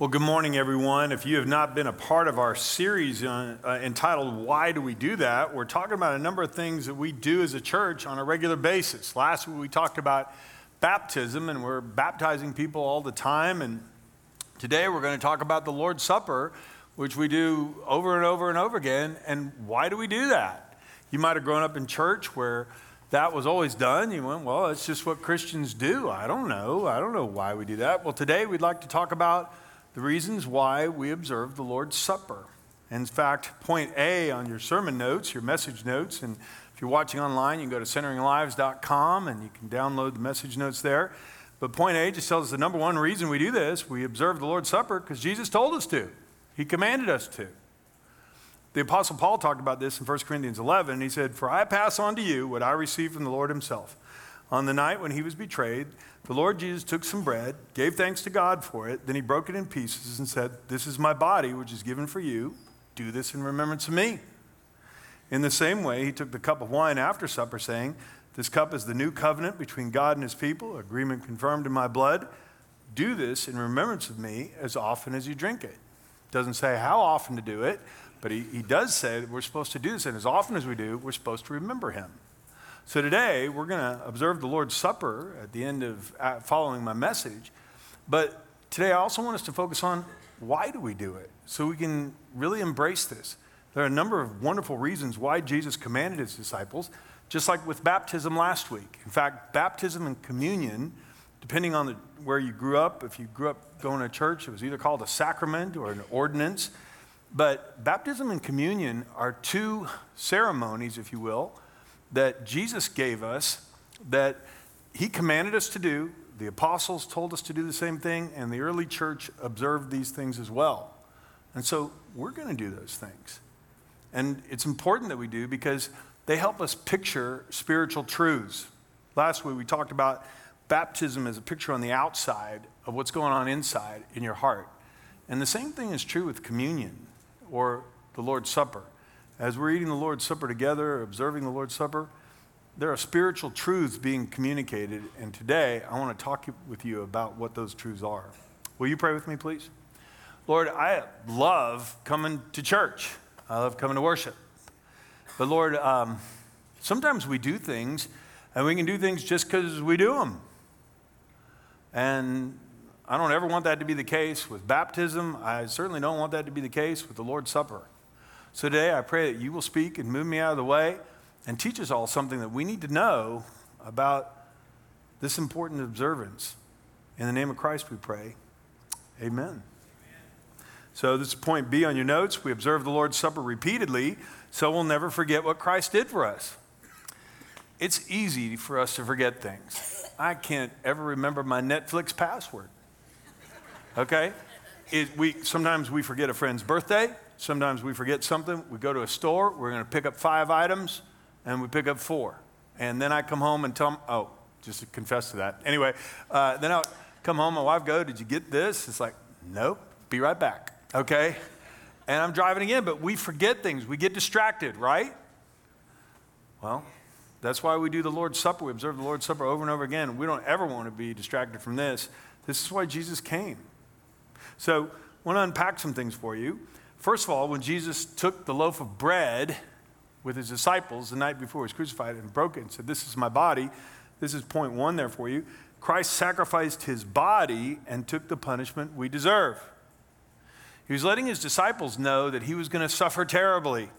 Well, good morning, everyone. If you have not been a part of our series entitled, Why Do We Do That? We're talking about a number of things that we do as a church on a regular basis. Last week, we talked about baptism, and we're baptizing people all the time. And today, we're going to talk about the Lord's Supper, which we do over and over and over again. And why do we do that? You might have grown up in church where that was always done. You went, well, it's just what Christians do. I don't know why we do that. Well, today, we'd like to talk about the reasons why we observe the Lord's Supper. In fact, point A on your sermon notes, your message notes, and if you're watching online, you can go to centeringlives.com and you can download the message notes there. But point A just tells us the number one reason we do this. We observe the Lord's Supper because Jesus told us to. He commanded us to. The Apostle Paul talked about this in 1 Corinthians 11. He said, "For I pass on to you what I received from the Lord himself. On the night when he was betrayed, the Lord Jesus took some bread, gave thanks to God for it. Then he broke it in pieces and said, 'This is my body, which is given for you. Do this in remembrance of me.' In the same way, he took the cup of wine after supper, saying, 'This cup is the new covenant between God and his people, agreement confirmed in my blood. Do this in remembrance of me as often as you drink it.'" Doesn't say how often to do it, but he does say that we're supposed to do this. And as often as we do, we're supposed to remember him. So today, we're going to observe the Lord's Supper at the end of following my message. But today, I also want us to focus on why do we do it so we can really embrace this. There are a number of wonderful reasons why Jesus commanded his disciples, just like with baptism last week. In fact, baptism and communion, depending on where you grew up, if you grew up going to church, it was either called a sacrament or an ordinance. But baptism and communion are two ceremonies, if you will, that Jesus gave us, that he commanded us to do. The apostles told us to do the same thing, and the early church observed these things as well. And so we're going to do those things. And it's important that we do because they help us picture spiritual truths. Last week we talked about baptism as a picture on the outside of what's going on inside in your heart. And the same thing is true with communion or the Lord's Supper. As we're eating the Lord's Supper together, observing the Lord's Supper, there are spiritual truths being communicated. And today, I want to talk with you about what those truths are. Will you pray with me, please? Lord, I love coming to church. I love coming to worship. But Lord, sometimes we do things, and we can do things just because we do them. And I don't ever want that to be the case with baptism. I certainly don't want that to be the case with the Lord's Supper. So today, I pray that you will speak and move me out of the way and teach us all something that we need to know about this important observance. In the name of Christ, we pray. Amen. Amen. So this is point B on your notes. We observe the Lord's Supper repeatedly, so we'll never forget what Christ did for us. It's easy for us to forget things. I can't ever remember my Netflix password. Okay? Sometimes we forget a friend's birthday. Sometimes we forget something. We go to a store. We're going to pick up 5 items, and we pick up 4. And then I come home and tell them, oh, just to confess to that. Anyway, then I'll come home. My wife go, "Did you get this?" It's like, nope, be right back, okay? And I'm driving again, but we forget things. We get distracted, right? Well, that's why we do the Lord's Supper. We observe the Lord's Supper over and over again. We don't ever want to be distracted from this. This is why Jesus came. So I want to unpack some things for you. First of all, when Jesus took the loaf of bread with his disciples the night before he was crucified and broke it and said, "This is my body," this is point one there for you, Christ sacrificed his body and took the punishment we deserve. He was letting his disciples know that he was going to suffer terribly.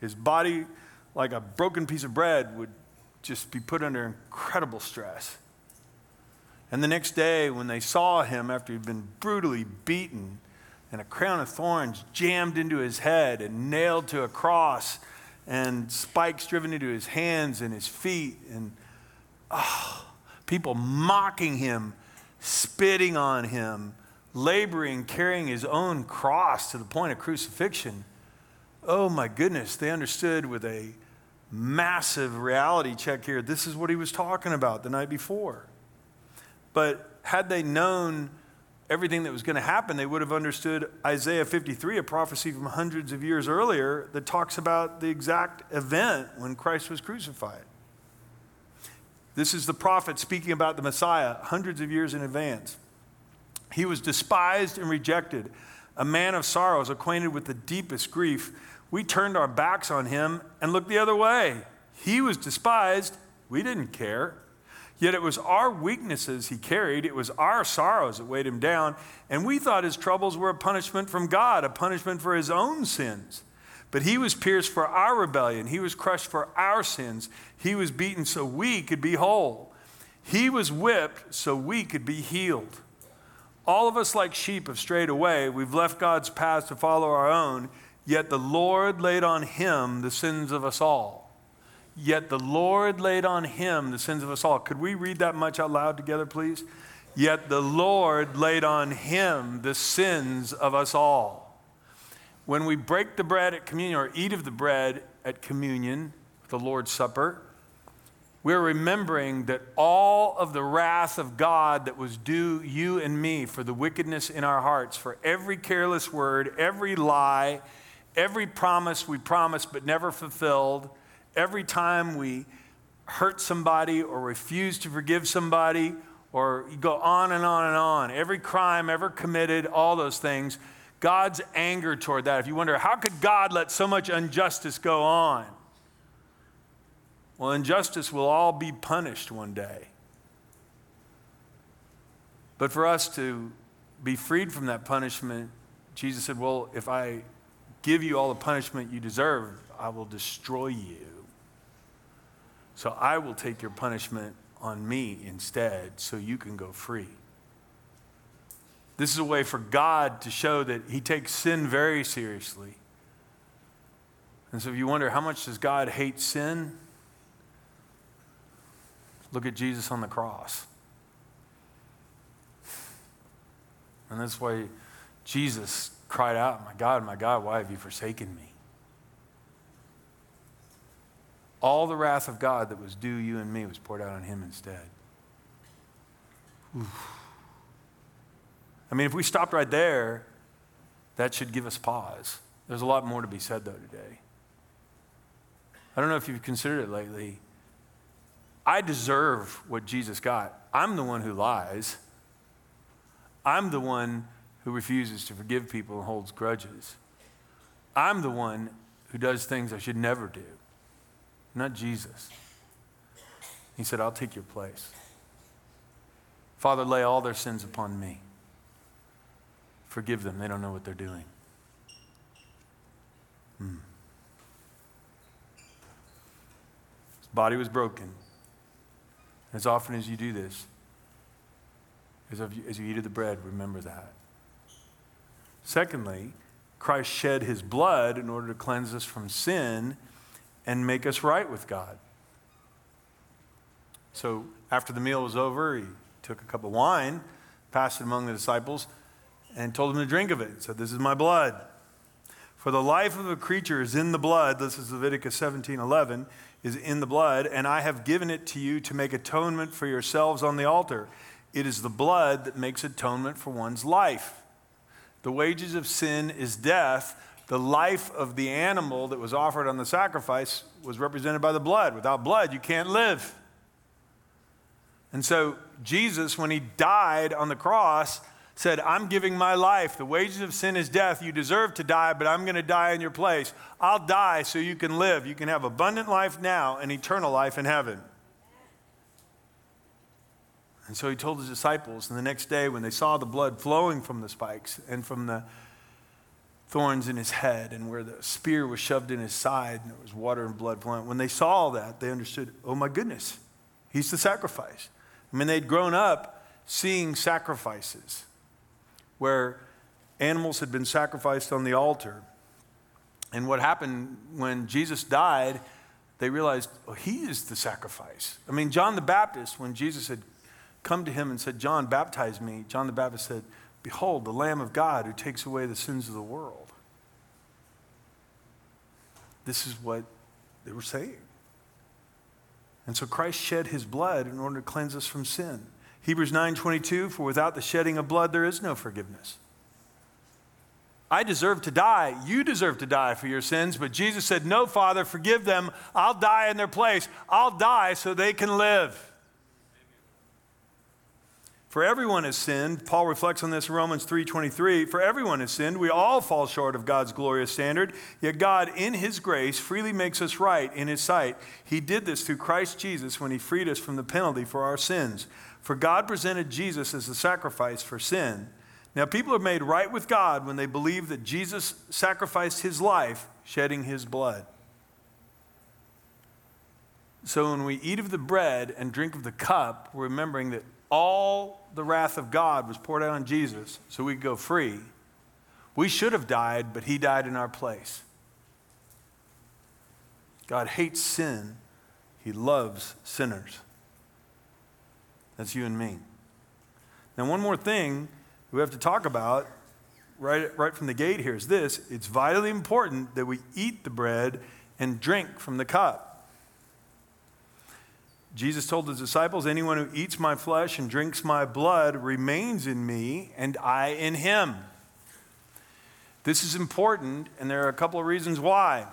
His body, like a broken piece of bread, would just be put under incredible stress. And the next day, when they saw him after he'd been brutally beaten, and a crown of thorns jammed into his head and nailed to a cross and spikes driven into his hands and his feet, and people mocking him, spitting on him, laboring, carrying his own cross to the point of crucifixion. Oh my goodness, they understood with a massive reality check here, this is what he was talking about the night before. But had they known everything that was going to happen, they would have understood Isaiah 53, a prophecy from hundreds of years earlier that talks about the exact event when Christ was crucified. This is the prophet speaking about the Messiah hundreds of years in advance. He was despised and rejected, a man of sorrows, acquainted with the deepest grief. We turned our backs on him and looked the other way. He was despised. We didn't care. Yet it was our weaknesses he carried. It was our sorrows that weighed him down. And we thought his troubles were a punishment from God, a punishment for his own sins. But he was pierced for our rebellion. He was crushed for our sins. He was beaten so we could be whole. He was whipped so we could be healed. All of us like sheep have strayed away. We've left God's path to follow our own. Yet the Lord laid on him the sins of us all. Yet the Lord laid on him the sins of us all. Could we read that much out loud together, please? Yet the Lord laid on him the sins of us all. When we break the bread at communion or eat of the bread at communion, the Lord's Supper, we're remembering that all of the wrath of God that was due you and me for the wickedness in our hearts, for every careless word, every lie, every promise we promised but never fulfilled, every time we hurt somebody or refuse to forgive somebody, or you go on and on and on, every crime ever committed, all those things, God's anger toward that. If you wonder, how could God let so much injustice go on? Well, injustice will all be punished one day. But for us to be freed from that punishment, Jesus said, well, if I give you all the punishment you deserve, I will destroy you. So I will take your punishment on me instead so you can go free. This is a way for God to show that he takes sin very seriously. And so if you wonder, how much does God hate sin? Look at Jesus on the cross. And that's why Jesus cried out, my God, why have you forsaken me? All the wrath of God that was due you and me was poured out on him instead. Oof. I mean, if we stopped right there, that should give us pause. There's a lot more to be said, though, today. I don't know if you've considered it lately. I deserve what Jesus got. I'm the one who lies. I'm the one who refuses to forgive people and holds grudges. I'm the one who does things I should never do. Not Jesus. He said, I'll take your place. Father, lay all their sins upon me. Forgive them. They don't know what they're doing. His body was broken. As often as you do this, as you eat of the bread, remember that. Secondly, Christ shed his blood in order to cleanse us from sin and make us right with God. So after the meal was over, he took a cup of wine, passed it among the disciples, and told them to drink of it. He said, this is my blood. For the life of a creature is in the blood. This is Leviticus 17:11. Is in the blood, and I have given it to you to make atonement for yourselves on the altar. It is the blood that makes atonement for one's life. The wages of sin is death. The life of the animal that was offered on the sacrifice was represented by the blood. Without blood, you can't live. And so Jesus, when he died on the cross, said, I'm giving my life. The wages of sin is death. You deserve to die, but I'm going to die in your place. I'll die so you can live. You can have abundant life now and eternal life in heaven. And so he told his disciples, and the next day when they saw the blood flowing from the spikes and from the thorns in his head and where the spear was shoved in his side and there was water and blood flowing, when they saw that, they understood, oh my goodness, he's the sacrifice. I mean, they'd grown up seeing sacrifices where animals had been sacrificed on the altar. And what happened when Jesus died, they realized, oh, he is the sacrifice. I mean, John the Baptist, when Jesus had come to him and said, John, baptize me, John the Baptist said, behold, the Lamb of God who takes away the sins of the world. This is what they were saying. And so Christ shed his blood in order to cleanse us from sin. Hebrews 9:22, for without the shedding of blood, there is no forgiveness. I deserve to die. You deserve to die for your sins. But Jesus said, no, Father, forgive them. I'll die in their place. I'll die so they can live. For everyone has sinned. Paul reflects on this in Romans 3:23. For everyone has sinned. We all fall short of God's glorious standard. Yet God, in his grace, freely makes us right in his sight. He did this through Christ Jesus when he freed us from the penalty for our sins. For God presented Jesus as the sacrifice for sin. Now, people are made right with God when they believe that Jesus sacrificed his life, shedding his blood. So when we eat of the bread and drink of the cup, we're remembering that all the wrath of God was poured out on Jesus so we could go free. We should have died, but he died in our place. God hates sin. He loves sinners. That's you and me. Now, one more thing we have to talk about right from the gate here is this. It's vitally important that we eat the bread and drink from the cup. Jesus told his disciples, anyone who eats my flesh and drinks my blood remains in me and I in him. This is important, and there are a couple of reasons why.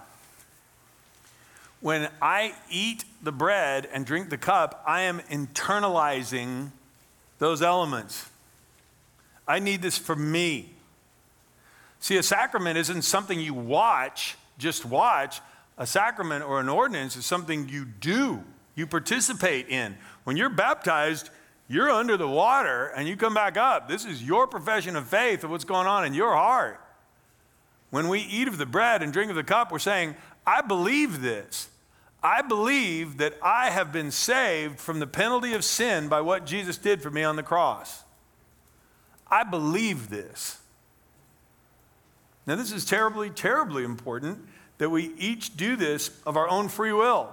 When I eat the bread and drink the cup, I am internalizing those elements. I need this for me. See, a sacrament isn't something you watch, just watch. A sacrament or an ordinance is something you do. You participate in. When you're baptized, you're under the water and you come back up. This is your profession of faith of what's going on in your heart. When we eat of the bread and drink of the cup, we're saying, I believe this. I believe that I have been saved from the penalty of sin by what Jesus did for me on the cross. I believe this. Now, this is terribly, terribly important that we each do this of our own free will.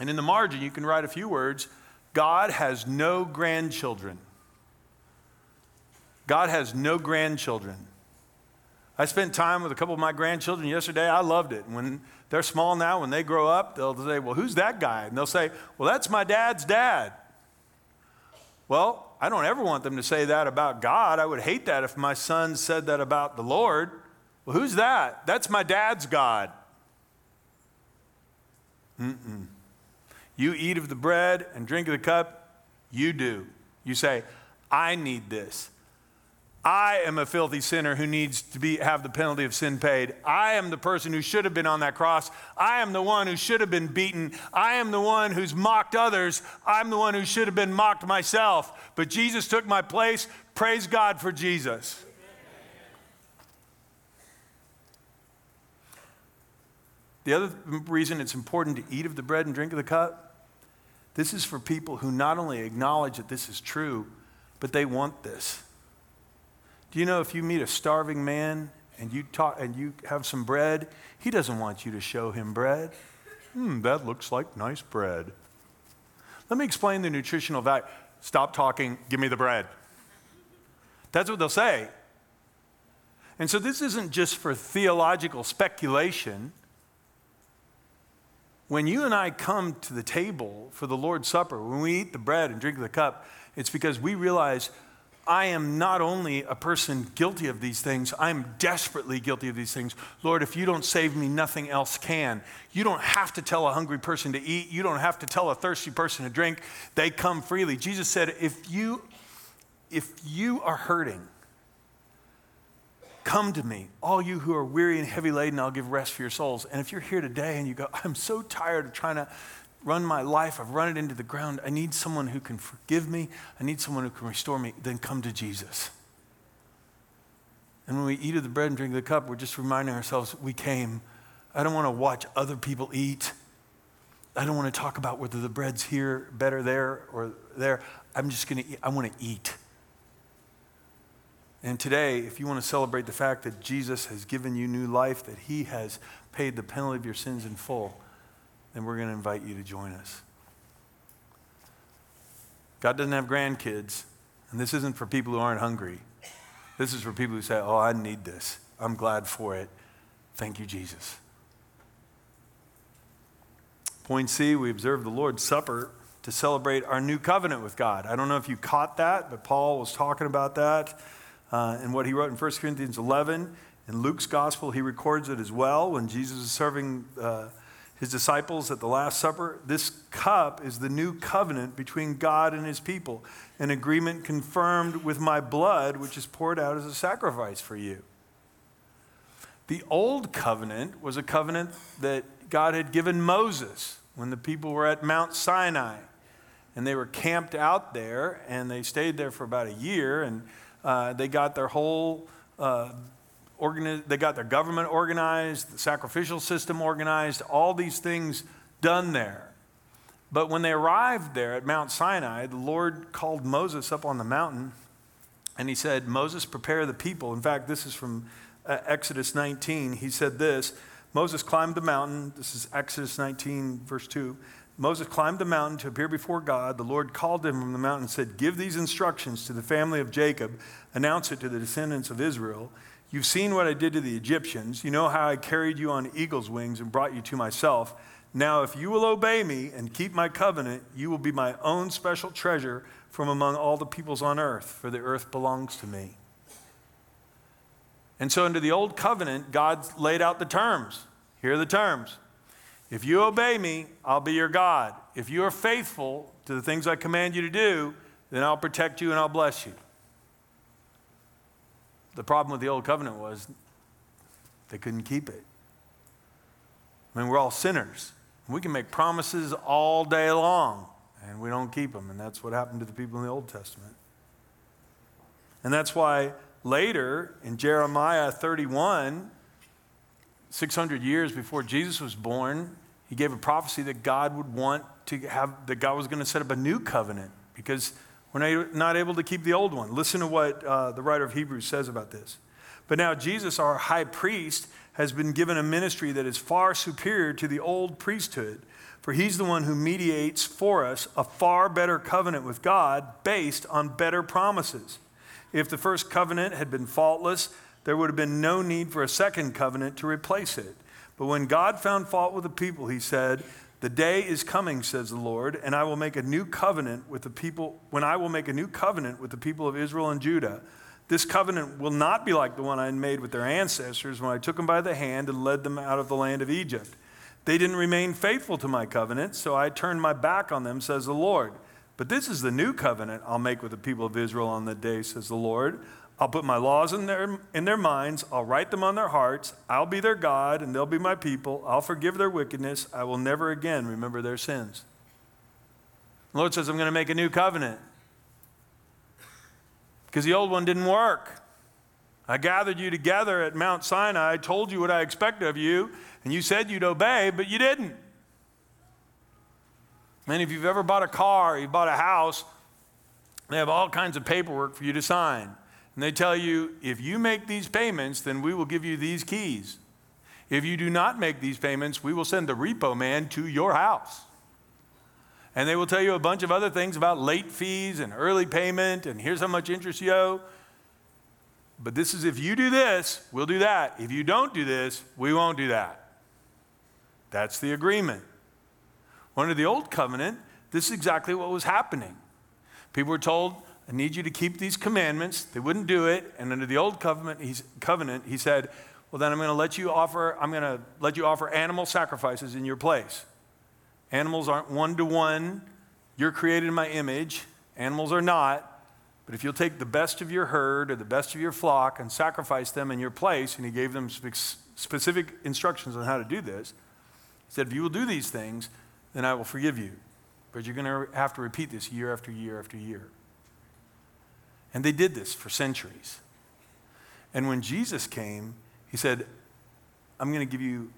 And in the margin, you can write a few words. God has no grandchildren. God has no grandchildren. I spent time with a couple of my grandchildren yesterday. I loved it. When they're small now, when they grow up, they'll say, well, who's that guy? And they'll say, well, that's my dad's dad. Well, I don't ever want them to say that about God. I would hate that if my son said that about the Lord. Well, who's that? That's my dad's God. Mm-mm. You eat of the bread and drink of the cup, you do. You say, I need this. I am a filthy sinner who needs to have the penalty of sin paid. I am the person who should have been on that cross. I am the one who should have been beaten. I am the one who's mocked others. I'm the one who should have been mocked myself. But Jesus took my place. Praise God for Jesus. The other reason it's important to eat of the bread and drink of the cup, this is for people who not only acknowledge that this is true, but they want this. Do you know if you meet a starving man and you have some bread, he doesn't want you to show him bread. That looks like nice bread. Let me explain the nutritional value. Stop talking, give me the bread. That's what they'll say. And so this isn't just for theological speculation. When you and I come to the table for the Lord's Supper, when we eat the bread and drink the cup, it's because we realize I am not only a person guilty of these things, I'm desperately guilty of these things. Lord, if you don't save me, nothing else can. You don't have to tell a hungry person to eat. You don't have to tell a thirsty person to drink. They come freely. Jesus said, if you are hurting, come to me, all you who are weary and heavy laden, I'll give rest for your souls. And if you're here today and you go, I'm so tired of trying to run my life, I've run it into the ground, I need someone who can forgive me, I need someone who can restore me, then come to Jesus. And when we eat of the bread and drink of the cup, we're just reminding ourselves, we came. I don't want to watch other people eat. I don't want to talk about whether the bread's here, better there, or there. I'm just going to eat. I want to eat. And today, if you want to celebrate the fact that Jesus has given you new life, that he has paid the penalty of your sins in full, then we're going to invite you to join us. God doesn't have grandkids, and this isn't for people who aren't hungry. This is for people who say, oh, I need this. I'm glad for it. Thank you, Jesus. Point C, we observe the Lord's Supper to celebrate our new covenant with God. I don't know if you caught that, but Paul was talking about that. And what he wrote in 1 Corinthians 11, in Luke's gospel, he records it as well. When Jesus is serving his disciples at the Last Supper, this cup is the new covenant between God and his people, an agreement confirmed with my blood, which is poured out as a sacrifice for you. The old covenant was a covenant that God had given Moses when the people were at Mount Sinai, and they were camped out there, and they stayed there for about a year, and they got their whole they got their government organized, the sacrificial system organized, all these things done there. But when they arrived there at Mount Sinai, the Lord called Moses up on the mountain, and he said, Moses, prepare the people. In fact, this is from Exodus 19. He said this, Moses climbed the mountain. This is Exodus 19, verse 2. Moses climbed the mountain to appear before God. The Lord called him from the mountain and said, give these instructions to the family of Jacob. Announce it to the descendants of Israel. You've seen what I did to the Egyptians. You know how I carried you on eagle's wings and brought you to myself. Now, if you will obey me and keep my covenant, you will be my own special treasure from among all the peoples on earth, for the earth belongs to me. And so under the old covenant, God laid out the terms. Here are the terms. If you obey me, I'll be your God. If you are faithful to the things I command you to do, then I'll protect you and I'll bless you. The problem with the old covenant was they couldn't keep it. I mean, we're all sinners. We can make promises all day long, and we don't keep them. And that's what happened to the people in the Old Testament. And that's why later in Jeremiah 31, 600 years before Jesus was born, he gave a prophecy that God would want to have, that God was going to set up a new covenant because we're not able to keep the old one. Listen to what the writer of Hebrews says about this. But now Jesus, our high priest, has been given a ministry that is far superior to the old priesthood, for he's the one who mediates for us a far better covenant with God based on better promises. If the first covenant had been faultless, there would have been no need for a second covenant to replace it. But when God found fault with the people, he said, the day is coming, says the Lord, and I will make a new covenant with the people, when I will make a new covenant with the people of Israel and Judah. This covenant will not be like the one I made with their ancestors when I took them by the hand and led them out of the land of Egypt. They didn't remain faithful to my covenant, so I turned my back on them, says the Lord. But this is the new covenant I'll make with the people of Israel on that day, says the Lord. I'll put my laws in their minds. I'll write them on their hearts. I'll be their God, and they'll be my people. I'll forgive their wickedness. I will never again remember their sins. The Lord says, I'm going to make a new covenant because the old one didn't work. I gathered you together at Mount Sinai. I told you what I expected of you, and you said you'd obey, but you didn't. And if you've ever bought a car, you bought a house, they have all kinds of paperwork for you to sign. And they tell you, if you make these payments, then we will give you these keys. If you do not make these payments, we will send the repo man to your house. And they will tell you a bunch of other things about late fees and early payment, and here's how much interest you owe. But this is, if you do this, we'll do that. If you don't do this, we won't do that. That's the agreement. Under the old covenant, this is exactly what was happening. People were told, I need you to keep these commandments. They wouldn't do it. And under the old covenant, he said, well, then I'm going to let you offer animal sacrifices in your place. Animals aren't one-to-one. You're created in my image. Animals are not. But if you'll take the best of your herd or the best of your flock and sacrifice them in your place, and he gave them specific instructions on how to do this, he said, if you will do these things, then I will forgive you. But you're going to have to repeat this year after year after year. And they did this for centuries. And when Jesus came, he said, I'm going to give you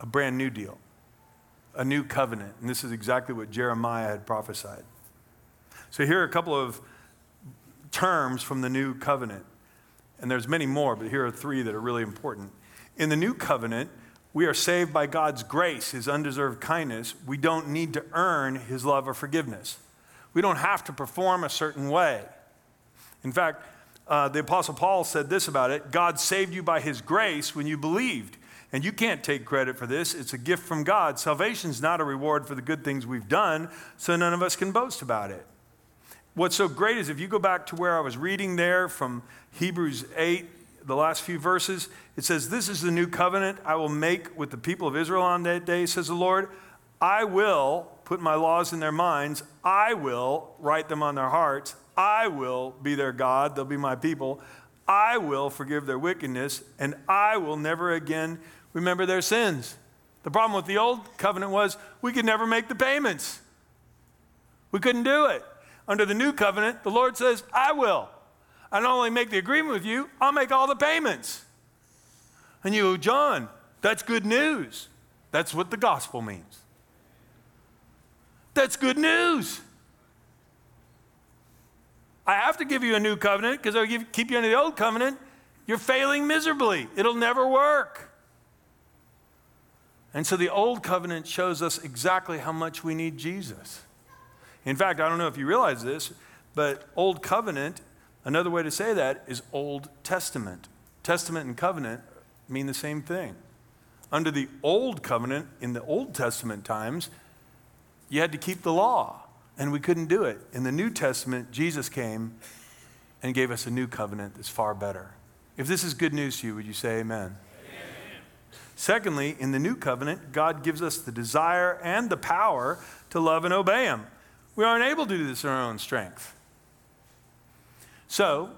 a brand new deal, a new covenant. And this is exactly what Jeremiah had prophesied. So here are a couple of terms from the new covenant. And there's many more, but here are three that are really important. In the new covenant, we are saved by God's grace, his undeserved kindness. We don't need to earn his love or forgiveness. We don't have to perform a certain way. In fact, the Apostle Paul said this about it. God saved you by his grace when you believed. And you can't take credit for this. It's a gift from God. Salvation's not a reward for the good things we've done, so none of us can boast about it. What's so great is if you go back to where I was reading there from Hebrews 8, the last few verses, it says, "This is the new covenant I will make with the people of Israel on that day, says the Lord. I will put my laws in their minds. I will write them on their hearts. I will be their God. They'll be my people. I will forgive their wickedness, and I will never again remember their sins." The problem with the old covenant was we could never make the payments. We couldn't do it. Under the new covenant, the Lord says, I will. I not only make the agreement with you, I'll make all the payments. And you go, John, that's good news. That's what the gospel means. That's good news. I have to give you a new covenant because I'll keep you under the old covenant. You're failing miserably. It'll never work. And so the old covenant shows us exactly how much we need Jesus. In fact, I don't know if you realize this, but old covenant, another way to say that is Old Testament. Testament and covenant mean the same thing. Under the old covenant, in the Old Testament times, you had to keep the law, and we couldn't do it. In the New Testament, Jesus came and gave us a new covenant that's far better. If this is good news to you, would you say amen? Secondly, in the new covenant, God gives us the desire and the power to love and obey him. We aren't able to do this in our own strength. So,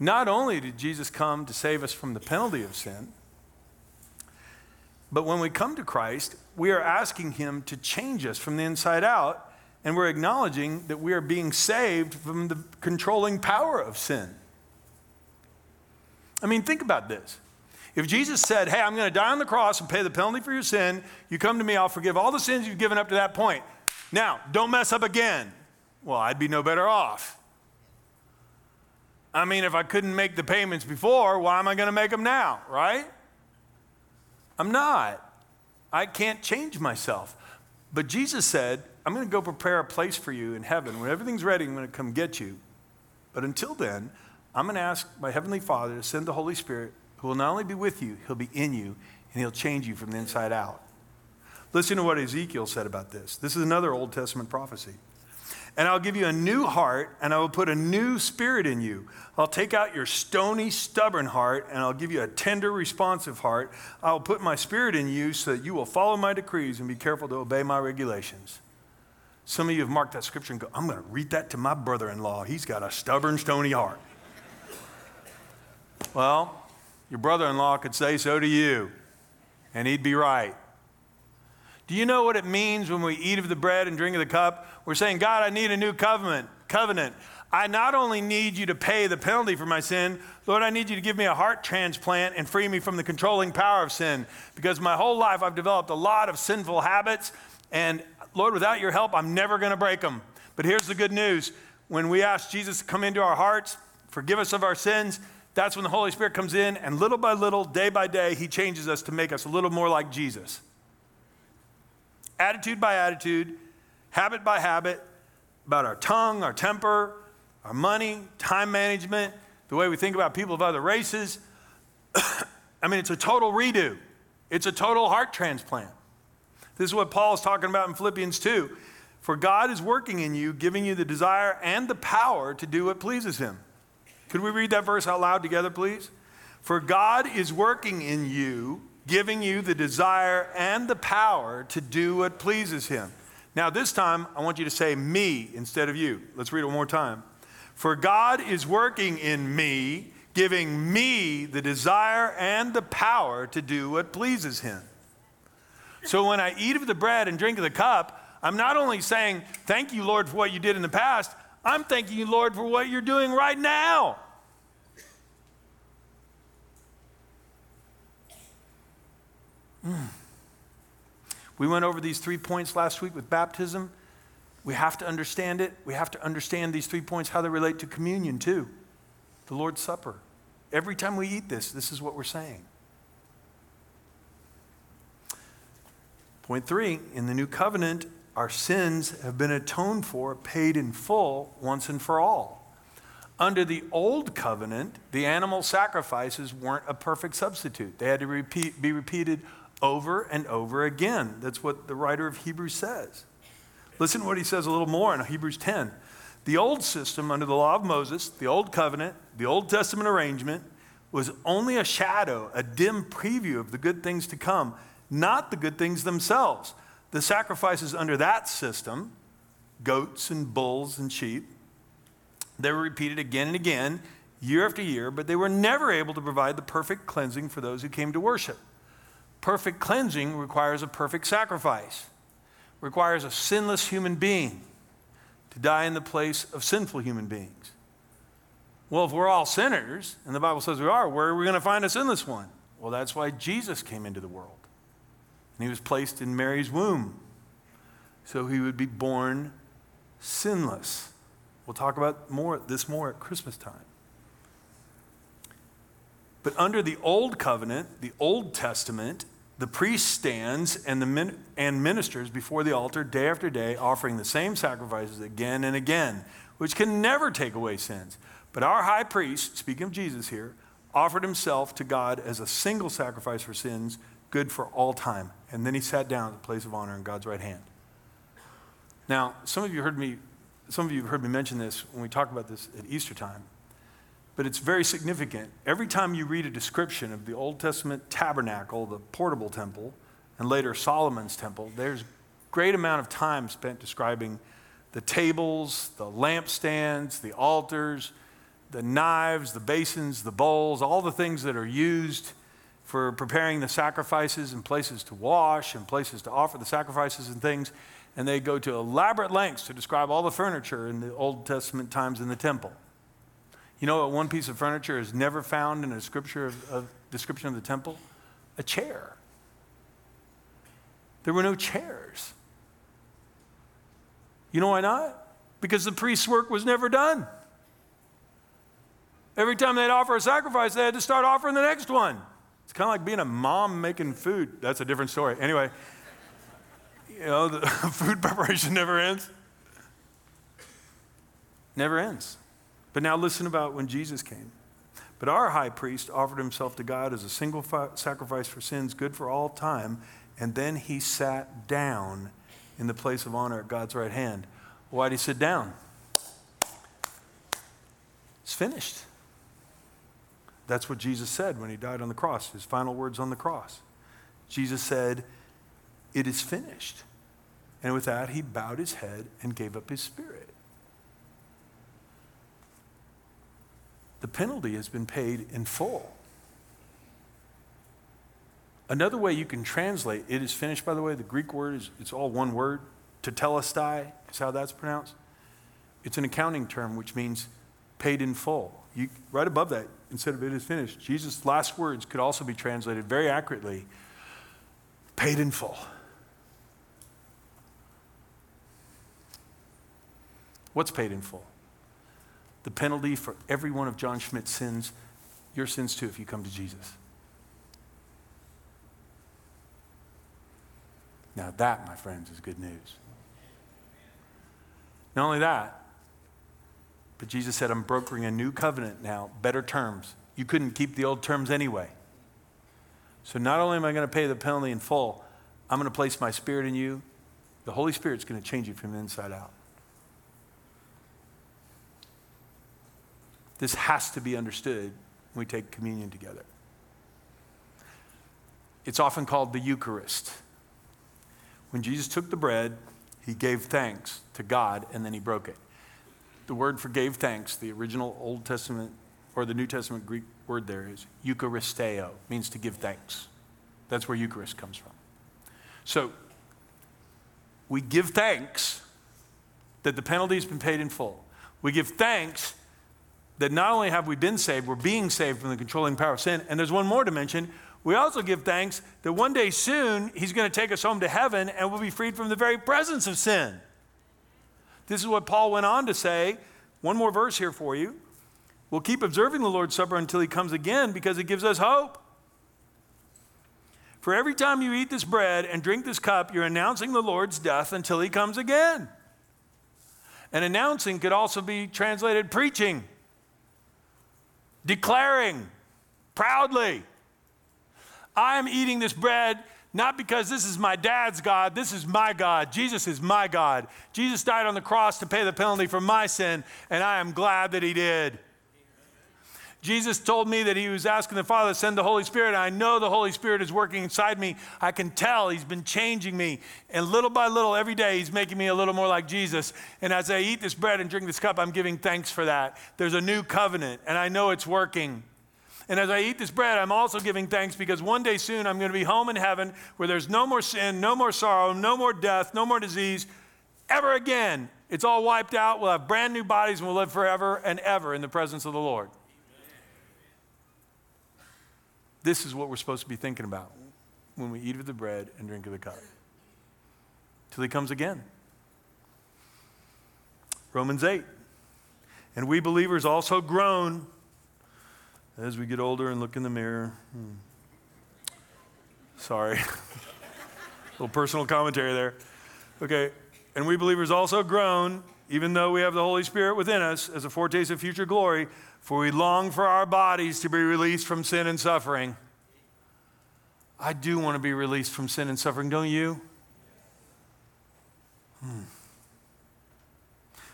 not only did Jesus come to save us from the penalty of sin, but when we come to Christ, we are asking him to change us from the inside out, and we're acknowledging that we are being saved from the controlling power of sin. I mean, think about this. If Jesus said, hey, I'm going to die on the cross and pay the penalty for your sin, you come to me, I'll forgive all the sins you've given up to that point. Now, don't mess up again. Well, I'd be no better off. I mean, if I couldn't make the payments before, why am I going to make them now, right? I'm not. I can't change myself. But Jesus said, I'm going to go prepare a place for you in heaven. When everything's ready, I'm going to come get you. But until then, I'm going to ask my Heavenly Father to send the Holy Spirit, who will not only be with you, he'll be in you, and he'll change you from the inside out. Listen to what Ezekiel said about this. This is another Old Testament prophecy. And I'll give you a new heart, and I will put a new spirit in you. I'll take out your stony, stubborn heart, and I'll give you a tender, responsive heart. I'll put my spirit in you so that you will follow my decrees and be careful to obey my regulations. Some of you have marked that scripture and go, I'm going to read that to my brother-in-law. He's got a stubborn, stony heart. Well, your brother-in-law could say so to you, and he'd be right. Do you know what it means when we eat of the bread and drink of the cup? We're saying, God, I need a new covenant. I not only need you to pay the penalty for my sin, Lord, I need you to give me a heart transplant and free me from the controlling power of sin, because my whole life I've developed a lot of sinful habits, and Lord, without your help, I'm never going to break them. But here's the good news. When we ask Jesus to come into our hearts, forgive us of our sins, that's when the Holy Spirit comes in, and little by little, day by day, he changes us to make us a little more like Jesus. Attitude by attitude, habit by habit, about our tongue, our temper, our money, time management, the way we think about people of other races. I mean, it's a total redo. It's a total heart transplant. This is what Paul is talking about in Philippians 2. For God is working in you, giving you the desire and the power to do what pleases him. Could we read that verse out loud together, please? For God is working in you, giving you the desire and the power to do what pleases him. Now this time, I want you to say me instead of you. Let's read it one more time. For God is working in me, giving me the desire and the power to do what pleases him. So when I eat of the bread and drink of the cup, I'm not only saying, thank you, Lord, for what you did in the past, I'm thanking you, Lord, for what you're doing right now. We went over these 3 points last week with baptism. We have to understand it. We have to understand these 3 points, how they relate to communion too, the Lord's Supper. Every time we eat this, this is what we're saying. Point 3, in the new covenant, our sins have been atoned for, paid in full, once and for all. Under the old covenant, the animal sacrifices weren't a perfect substitute. They had to be repeated over and over again. That's what the writer of Hebrews says. Listen to what he says a little more in Hebrews 10. The old system under the law of Moses, the old covenant, the Old Testament arrangement, was only a shadow, a dim preview of the good things to come, not the good things themselves. The sacrifices under that system, goats and bulls and sheep, they were repeated again and again, year after year, but they were never able to provide the perfect cleansing for those who came to worship. Perfect cleansing requires a perfect sacrifice, requires a sinless human being to die in the place of sinful human beings. Well, if we're all sinners, and the Bible says we are, where are we going to find a sinless one? Well, that's why Jesus came into the world. And he was placed in Mary's womb, so he would be born sinless. We'll talk about more at Christmas time. But under the Old Covenant, the Old Testament, the priest stands and ministers before the altar day after day, offering the same sacrifices again and again, which can never take away sins. But our high priest, speaking of Jesus here, offered himself to God as a single sacrifice for sins, good for all time. And then he sat down at the place of honor in God's right hand. Now, some of you have heard me mention this when we talk about this at Easter time. But it's very significant. Every time you read a description of the Old Testament tabernacle, the portable temple, and later Solomon's temple, there's a great amount of time spent describing the tables, the lampstands, the altars, the knives, the basins, the bowls, all the things that are used for preparing the sacrifices and places to wash and places to offer the sacrifices and things. And they go to elaborate lengths to describe all the furniture in the Old Testament times in the temple. You know what one piece of furniture is never found in a scripture description of the temple? A chair. There were no chairs. You know why not? Because the priest's work was never done. Every time they'd offer a sacrifice, they had to start offering the next one. It's kind of like being a mom making food. That's a different story. Anyway, you know, the food preparation never ends. Never ends. But now listen about when Jesus came. But our high priest offered himself to God as a single sacrifice for sins, good for all time, and then he sat down in the place of honor at God's right hand. Why did he sit down? It's finished. That's what Jesus said when he died on the cross, his final words on the cross. Jesus said, "It is finished." And with that, he bowed his head and gave up his spirit. The penalty has been paid in full. Another way you can translate "it is finished," by the way, the Greek word is, it's all one word, tetelestai is how that's pronounced. It's an accounting term which means paid in full. You, right above that, instead of "it is finished," Jesus' last words could also be translated very accurately, paid in full. What's paid in full? The penalty for every one of John Schmidt's sins, your sins too, if you come to Jesus. Now that, my friends, is good news. Not only that, but Jesus said, "I'm brokering a new covenant now, better terms." You couldn't keep the old terms anyway. So not only am I going to pay the penalty in full, I'm going to place my spirit in you. The Holy Spirit's going to change you from the inside out. This has to be understood when we take communion together. It's often called the Eucharist. When Jesus took the bread, he gave thanks to God, and then he broke it. The word for "gave thanks," the original Old Testament or the New Testament Greek word there is eucharisteo, means to give thanks. That's where Eucharist comes from. So we give thanks that the penalty has been paid in full. We give thanks that not only have we been saved, we're being saved from the controlling power of sin. And there's one more dimension. We also give thanks that one day soon, he's going to take us home to heaven and we'll be freed from the very presence of sin. This is what Paul went on to say. One more verse here for you. We'll keep observing the Lord's Supper until he comes again because it gives us hope. For every time you eat this bread and drink this cup, you're announcing the Lord's death until he comes again. And announcing could also be translated preaching. Declaring proudly, "I am eating this bread not because this is my dad's God, this is my God. Jesus is my God. Jesus died on the cross to pay the penalty for my sin, and I am glad that he did. Jesus told me that he was asking the Father to send the Holy Spirit. I know the Holy Spirit is working inside me. I can tell he's been changing me. And little by little, every day, he's making me a little more like Jesus. And as I eat this bread and drink this cup, I'm giving thanks for that. There's a new covenant, and I know it's working. And as I eat this bread, I'm also giving thanks because one day soon I'm going to be home in heaven where there's no more sin, no more sorrow, no more death, no more disease ever again. It's all wiped out. We'll have brand new bodies and we'll live forever and ever in the presence of the Lord. This is what we're supposed to be thinking about when we eat of the bread and drink of the cup. Till he comes again. Romans 8. And we believers also groan as we get older and look in the mirror. Sorry. Little personal commentary there. Okay. And we believers also groan, even though we have the Holy Spirit within us, as a foretaste of future glory, for we long for our bodies to be released from sin and suffering. I do want to be released from sin and suffering, don't you?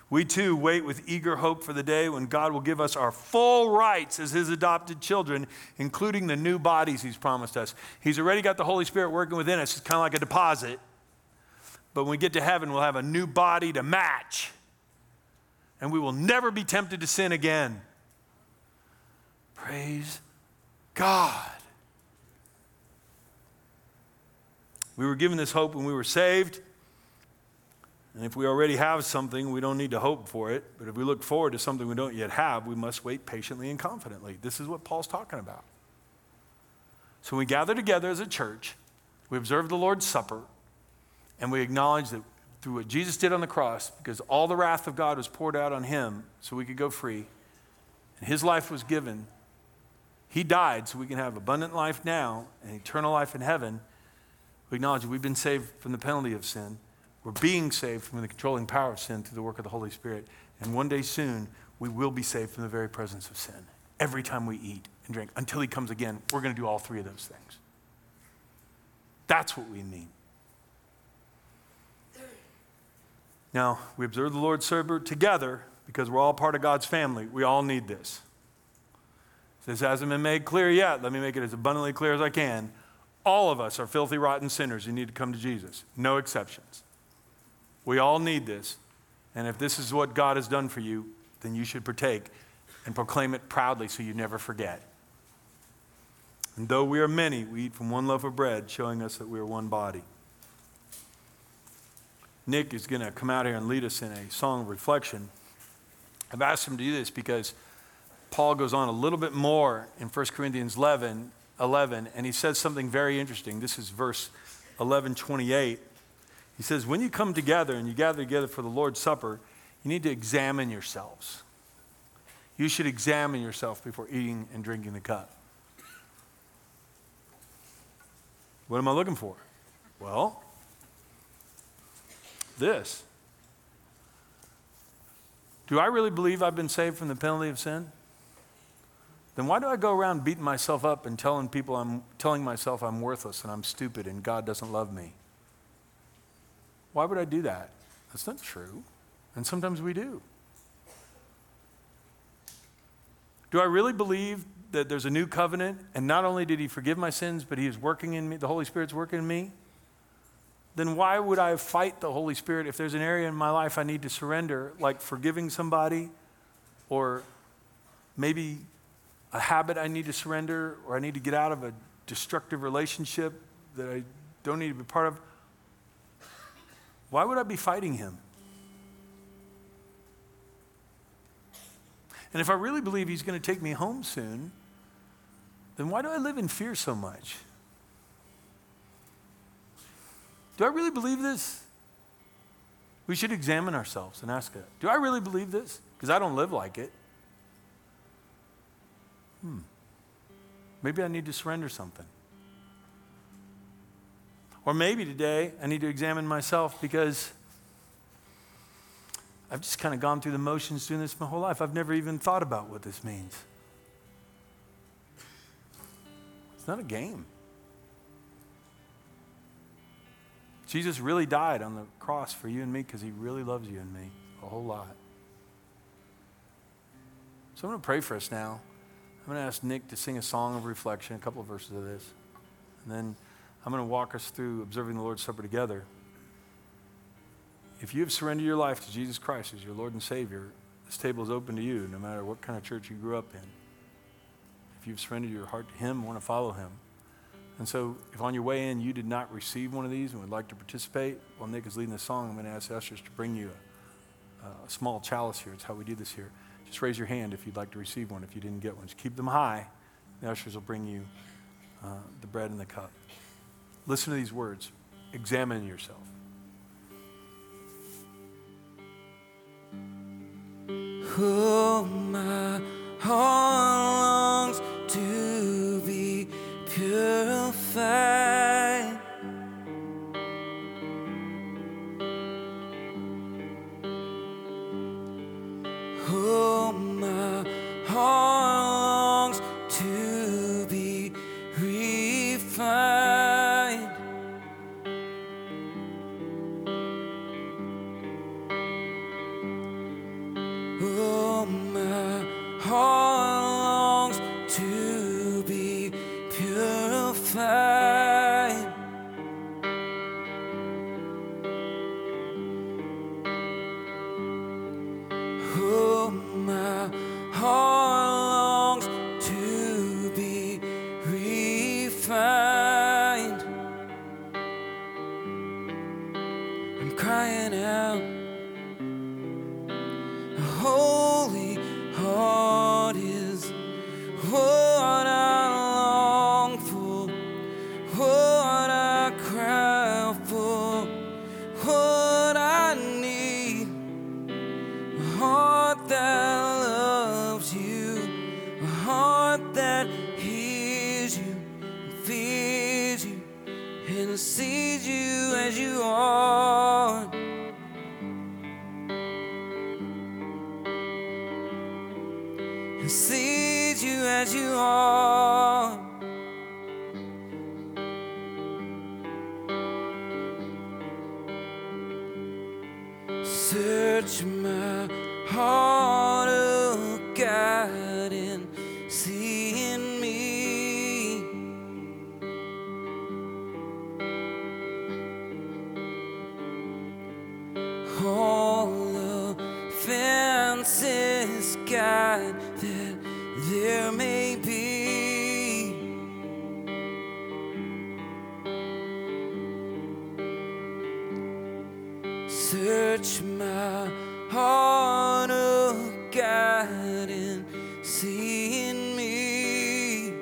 We too wait with eager hope for the day when God will give us our full rights as his adopted children, including the new bodies he's promised us. He's already got the Holy Spirit working within us. It's kind of like a deposit. But when we get to heaven, we'll have a new body to match. And we will never be tempted to sin again. Praise God. We were given this hope when we were saved. And if we already have something, we don't need to hope for it. But if we look forward to something we don't yet have, we must wait patiently and confidently. This is what Paul's talking about. So when we gather together as a church, we observe the Lord's Supper, and we acknowledge that through what Jesus did on the cross, because all the wrath of God was poured out on him so we could go free, and his life was given. He died so we can have abundant life now and eternal life in heaven. We acknowledge that we've been saved from the penalty of sin. We're being saved from the controlling power of sin through the work of the Holy Spirit. And one day soon, we will be saved from the very presence of sin. Every time we eat and drink, until he comes again, we're going to do all three of those things. That's what we mean. Now, we observe the Lord's Supper together because we're all part of God's family. We all need this. If this hasn't been made clear yet, let me make it as abundantly clear as I can. All of us are filthy, rotten sinners who need to come to Jesus. No exceptions. We all need this. And if this is what God has done for you, then you should partake and proclaim it proudly so you never forget. And though we are many, we eat from one loaf of bread, showing us that we are one body. Nick is going to come out here and lead us in a song of reflection. I've asked him to do this because Paul goes on a little bit more in 1 Corinthians 11, and he says something very interesting. This is verse 11:28. He says, when you come together and you gather together for the Lord's Supper, you need to examine yourselves. You should examine yourself before eating and drinking the cup. What am I looking for? Well, this. Do I really believe I've been saved from the penalty of sin? Then why do I go around beating myself up and telling myself I'm worthless and I'm stupid and God doesn't love me? Why would I do that? That's not true. And sometimes we do. Do I really believe that there's a new covenant and not only did he forgive my sins, but he is working in me, the Holy Spirit's working in me? Then why would I fight the Holy Spirit if there's an area in my life I need to surrender, like forgiving somebody, or maybe a habit I need to surrender, or I need to get out of a destructive relationship that I don't need to be part of? Why would I be fighting him? And if I really believe he's going to take me home soon, then why do I live in fear so much? Do I really believe this? We should examine ourselves and ask it. Do I really believe this? Because I don't live like it. Maybe I need to surrender something. Or maybe today I need to examine myself because I've just kind of gone through the motions doing this my whole life. I've never even thought about what this means. It's not a game. Jesus really died on the cross for you and me because he really loves you and me a whole lot. So I'm going to pray for us now. I'm going to ask Nick to sing a song of reflection, a couple of verses of this. And then I'm going to walk us through observing the Lord's Supper together. If you have surrendered your life to Jesus Christ as your Lord and Savior, this table is open to you, no matter what kind of church you grew up in. If you've surrendered your heart to Him, want to follow Him. And so if on your way in you did not receive one of these and would like to participate, while Nick is leading the song, I'm going to ask the ushers to bring you a small chalice here. It's how we do this here. Just raise your hand if you'd like to receive one, if you didn't get one. Just keep them high. The ushers will bring you the bread and the cup. Listen to these words. Examine yourself. Oh, my heart longs to be purified. Oh, my heart longs to be refined. Oh, my heart longs to be purified. Oh, my heart longs to be refined. I'm crying out, a holy heart is what I long for, what I cry for, what I need. A heart that loves you, a heart that hears you, and fears you, and sees you as you are. And sees you as you are. Search my heart, oh God, and see in me all offenses, God, that there may be. Search my heart, oh God, and see in me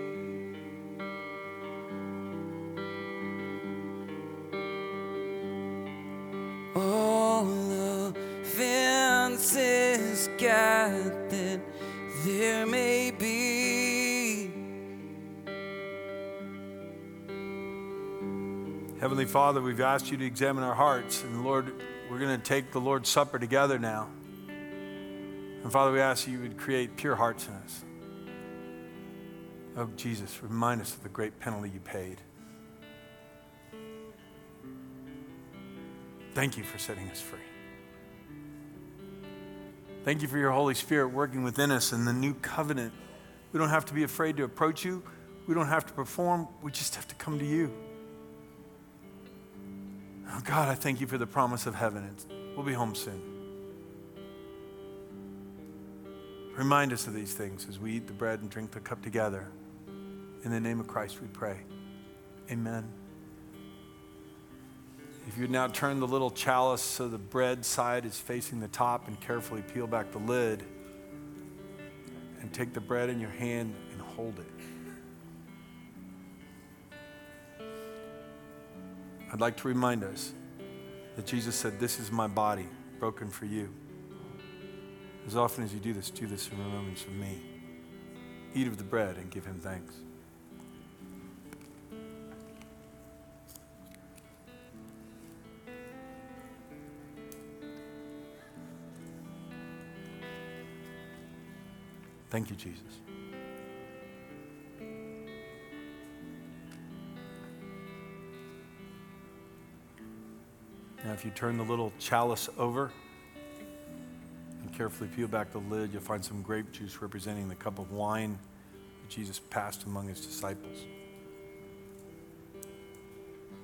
all offenses, God, that there may be. Heavenly Father, we've asked you to examine our hearts, and Lord, we're going to take the Lord's Supper together now. And Father, we ask you would create pure hearts in us. Oh, Jesus, remind us of the great penalty you paid. Thank you for setting us free. Thank you for your Holy Spirit working within us in the new covenant. We don't have to be afraid to approach you. We don't have to perform. We just have to come to you. Oh God, I thank you for the promise of heaven. We'll be home soon. Remind us of these things as we eat the bread and drink the cup together. In the name of Christ we pray. Amen. If you would now turn the little chalice so the bread side is facing the top and carefully peel back the lid and take the bread in your hand and hold it. I'd like to remind us that Jesus said, "This is my body broken for you. As often as you do this in remembrance of me." Eat of the bread and give him thanks. Thank you, Jesus. Now, if you turn the little chalice over and carefully peel back the lid, you'll find some grape juice representing the cup of wine Jesus passed among his disciples.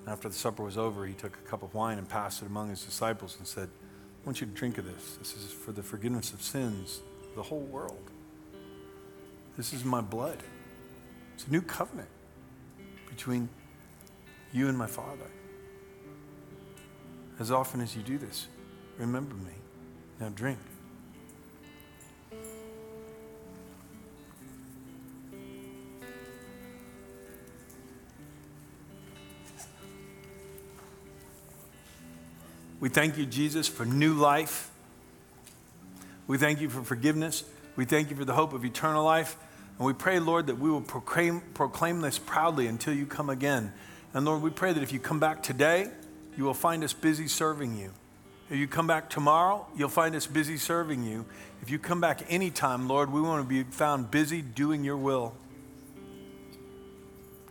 After the supper was over, he took a cup of wine and passed it among his disciples and said, I want you to drink of this. This is for the forgiveness of sins, the whole world. This is my blood. It's a new covenant between you and my Father. As often as you do this, remember me. Now drink. We thank you, Jesus, for new life. We thank you for forgiveness. We thank you for the hope of eternal life. And we pray, Lord, that we will proclaim this proudly until you come again. And Lord, we pray that if you come back today, you will find us busy serving you. If you come back tomorrow, you'll find us busy serving you. If you come back anytime, Lord, we want to be found busy doing your will.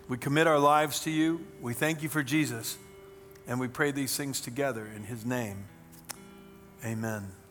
We commit our lives to you. We thank you for Jesus. And we pray these things together in his name. Amen.